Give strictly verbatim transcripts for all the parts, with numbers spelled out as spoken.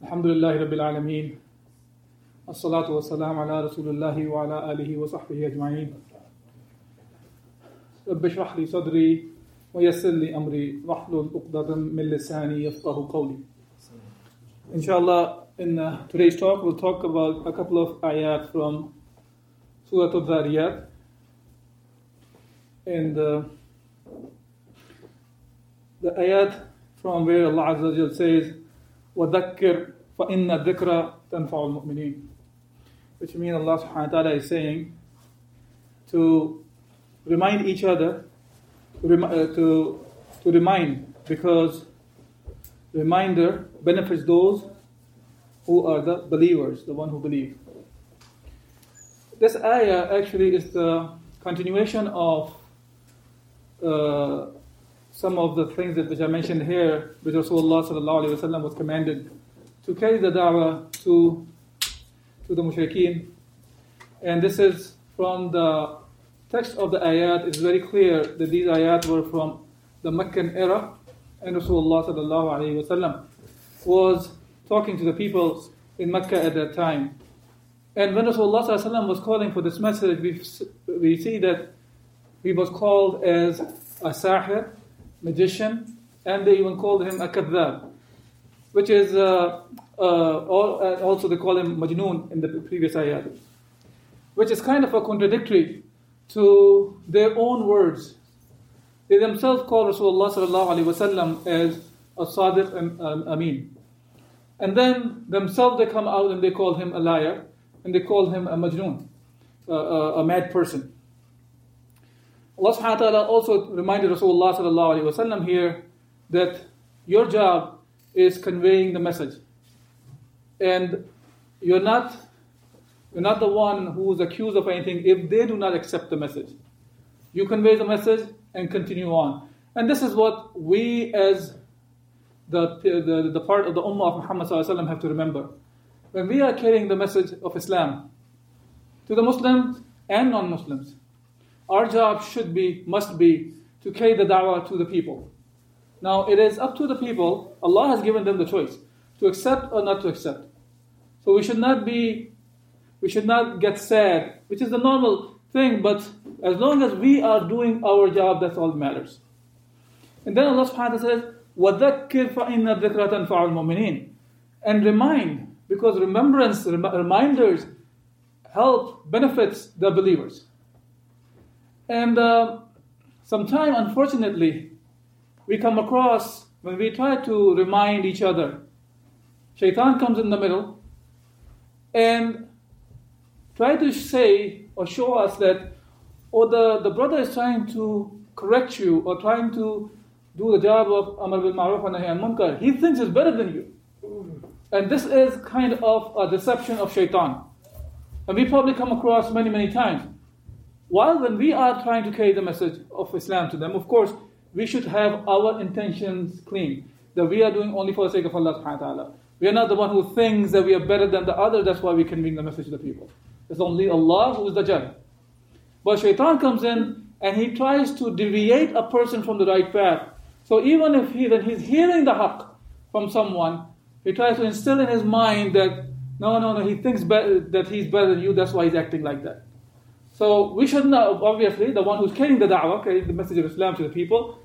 Alhamdulillahi Rabbil Alameen. As-salatu wa salam ala Rasulullahi wa ala alihi wa sahbihi ajma'in. Rabbi shrah li sadri wa yassir li amri wahlul uqdatan min lisani yafqahu qawli. Inshallah, in uh, today's talk, we'll talk about a couple of ayat from Surah Adh-Dhariyat. And uh, the ayat from where Allah Azza wa Jal says, وَذَكِّرْ فَإِنَّ الذِّكْرَ تَنْفَعُ الْمُؤْمِنِينَ, which means Allah subhanahu wa ta'ala is saying to remind each other, to, to remind, because reminder benefits those who are the believers, the one who believe. This ayah actually is the continuation of uh, some of the things that which I mentioned here, which Rasulullah sallallahu alaihi wasallam was commanded to carry the da'wah to, to the mushrikeen. And this is from the text of the ayat. It's very clear that these ayat were from the Meccan era, and Rasulullah sallallahu alaihi wasallam was talking to the people in Mecca at that time. And when Rasulullah sallallahu alaihi wasallam was calling for this message, we we see that he was called as a sahir, magician, and they even called him a kadhab, which is uh, uh, all, uh, also they call him Majnoon in the previous ayat, which is kind of a contradictory to their own words. They themselves call Rasulullah sallallahu alaihi wasallam as a sadiq and um, ameen, and then themselves they come out and they call him a liar, and they call him a Majnoon, uh, uh, a mad person. Allah subhanahu wa ta'ala also reminded Rasulullah sallallahu alaihi wasallam here that your job is conveying the message. And you're not, you're not the one who is accused of anything if they do not accept the message. You convey the message and continue on. And this is what we as the, the, the part of the ummah of Muhammad sallallahu alaihi wasallam have to remember. When we are carrying the message of Islam to the Muslims and non-Muslims, our job should be, must be, to carry the da'wah to the people. Now, it is up to the people. Allah has given them the choice to accept or not to accept. So we should not be, we should not get sad, which is the normal thing, but as long as we are doing our job, that's all that matters. And then Allah subhanahu wa ta'ala says, وَذَكِّرْ فَإِنَّ الذِّكْرَ تَنْفَعُ الْمُؤْمِنِينَ, and remind, because remembrance, reminders, help, benefits the believers. And uh, sometimes, unfortunately, we come across, when we try to remind each other, shaitan comes in the middle and try to say or show us that, oh, the, the brother is trying to correct you or trying to do the job of Amr bil Ma'ruf wa Nahy an Munkar. He thinks it's better than you. And this is kind of a deception of shaitan. And we probably come across many, many times. While when we are trying to carry the message of Islam to them, of course, we should have our intentions clean, that we are doing only for the sake of Allah subhanahu wa ta'ala. We are not the one who thinks that we are better than the other, that's why we can bring the message to the people. It's only Allah who is the judge. But shaitan comes in and he tries to deviate a person from the right path. So even if he then he's hearing the haqq from someone, he tries to instill in his mind that, no, no, no, he thinks better, that he's better than you, that's why he's acting like that. So we should not, obviously, the one who's carrying the da'wah, carrying the message of Islam to the people,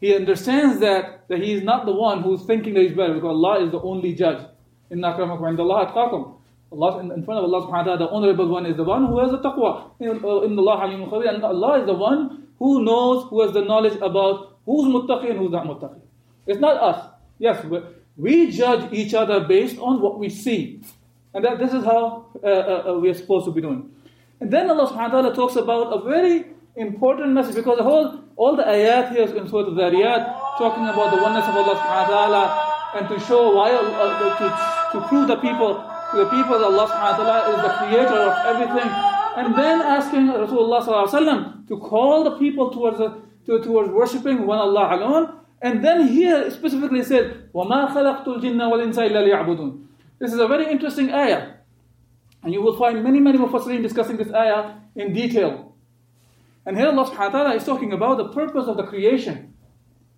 he understands that, that he is not the one who's thinking that he's better, because Allah is the only judge. Inna akramakum indallahi atqakum. Allah, in front of Allah subhanahu wa ta'ala, the honorable one is the one who has the taqwa. Innallaha alimul khabir. And Allah is the one who knows, who has the knowledge about who's muttaqi and who's not muttaqi. It's not us. Yes, we judge each other based on what we see. And that this is how uh, uh, we are supposed to be doing. And then Allah subhanahu wa ta'ala talks about a very important message, because the whole, all the ayat here in Surah Adh-Dhariyat talking about the oneness of Allah subhanahu wa ta'ala, and to show why, uh, to, to prove the people, to the people that Allah subhanahu wa ta'ala is the creator of everything. And then asking Rasulullah sallallahu alayhi wa sallam to call the people towards the, to, towards worshipping one Allah alone. And then here specifically said, وَمَا خَلَقْتُ الْجِنَّ وَالْإِنسَ إِلَّا لِيَعْبُدُونَ. This is a very interesting ayah. And you will find many, many mufassirin discussing this ayah in detail. And here Allah subhanahu wa ta'ala is talking about the purpose of the creation.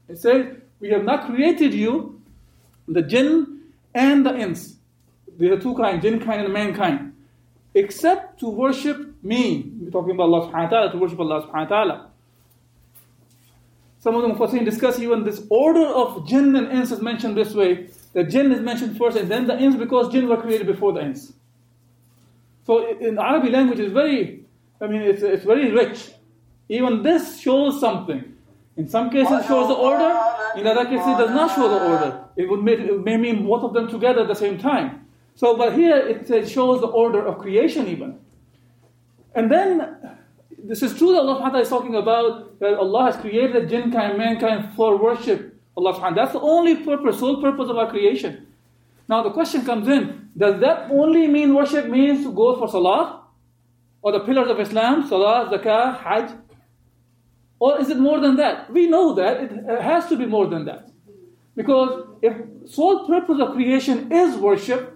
It says, we have not created you, the jinn and the ins. There are two kinds, jinn kind and mankind. Except to worship me. We're talking about Allah subhanahu wa ta'ala, to worship Allah subhanahu wa ta'ala. Some of the mufassirin discuss even this order of jinn and ins is mentioned this way. The jinn is mentioned first and then the ins, because jinn were created before the ins. So in Arabic language, it's very, I mean, it's, it's very rich. Even this shows something. In some cases, it shows the order. In other cases, it does not show the order. It would make, it may mean both of them together at the same time. So, but here it, it shows the order of creation even. And then, this is true that Allah subhanahu wa ta'ala is talking about that Allah has created jinn kind and mankind for worship. Allah subhanahu wa ta'ala. That's the only purpose, sole purpose of our creation. Now the question comes in, does that only mean worship means to go for salah? Or the pillars of Islam, salah, zakah, hajj? Or is it more than that? We know that it has to be more than that. Because if sole purpose of creation is worship,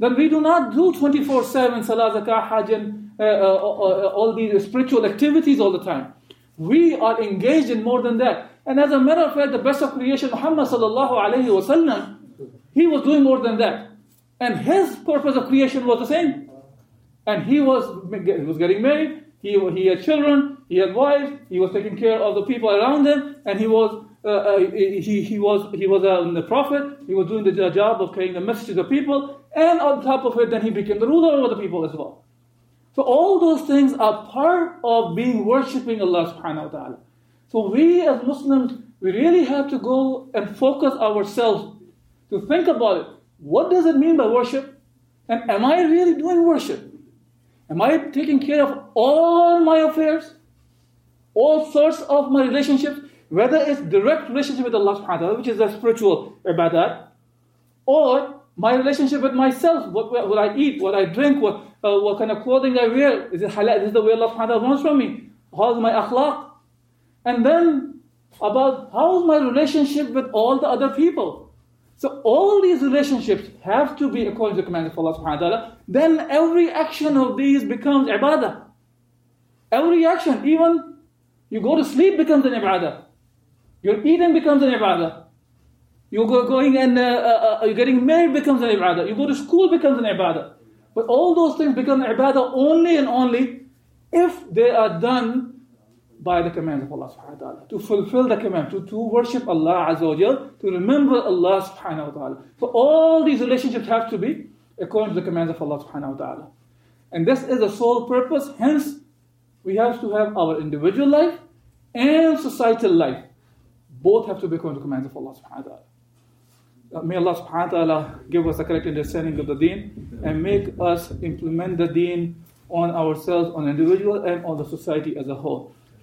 then we do not do twenty-four seven salah, zakah, hajj, and uh, uh, uh, all these spiritual activities all the time. We are engaged in more than that. And as a matter of fact, the best of creation, Muhammad sallallahu alayhi wa sallam, he was doing more than that. And his purpose of creation was the same. And he was, he was getting married, he, he had children, he had wives, he was taking care of the people around him, and he was uh, uh, he, he was, he was uh, the prophet, he was doing the job of carrying the message to the people, and on top of it, then he became the ruler over the people as well. So all those things are part of being worshipping Allah subhanahu wa ta'ala. So we as Muslims, we really have to go and focus ourselves to think about it. What does it mean by worship? And am I really doing worship? Am I taking care of all my affairs? All sorts of my relationships? Whether it's direct relationship with Allah subhanahu wa ta'ala, which is a spiritual ibadat, or my relationship with myself, what, what I eat, what I drink, what, uh, what kind of clothing I wear, is it halal, this is the way Allah subhanahu wa ta'ala wants from me, how's my akhlaq? And then about how's my relationship with all the other people? So all these relationships have to be according to the command of Allah subhanahu wa ta'ala. Then every action of these becomes ibadah. Every action, even you go to sleep becomes an ibadah. Your eating becomes an ibadah. You go going and uh, uh, uh, you're getting married becomes an ibadah. You go to school becomes an ibadah. But all those things become ibadah only and only if they are done by the command of Allah subhanahu wa ta'ala, to fulfill the command, to, to worship Allah azza wa jal, to remember Allah subhanahu wa ta'ala. So all these relationships have to be according to the commands of Allah subhanahu wa ta'ala. And this is the sole purpose, hence we have to have our individual life and societal life. Both have to be according to the commands of Allah subhanahu wa ta'ala. May Allah subhanahu wa ta'ala give us the correct understanding of the deen and make us implement the deen on ourselves, on individual and on the society as a whole.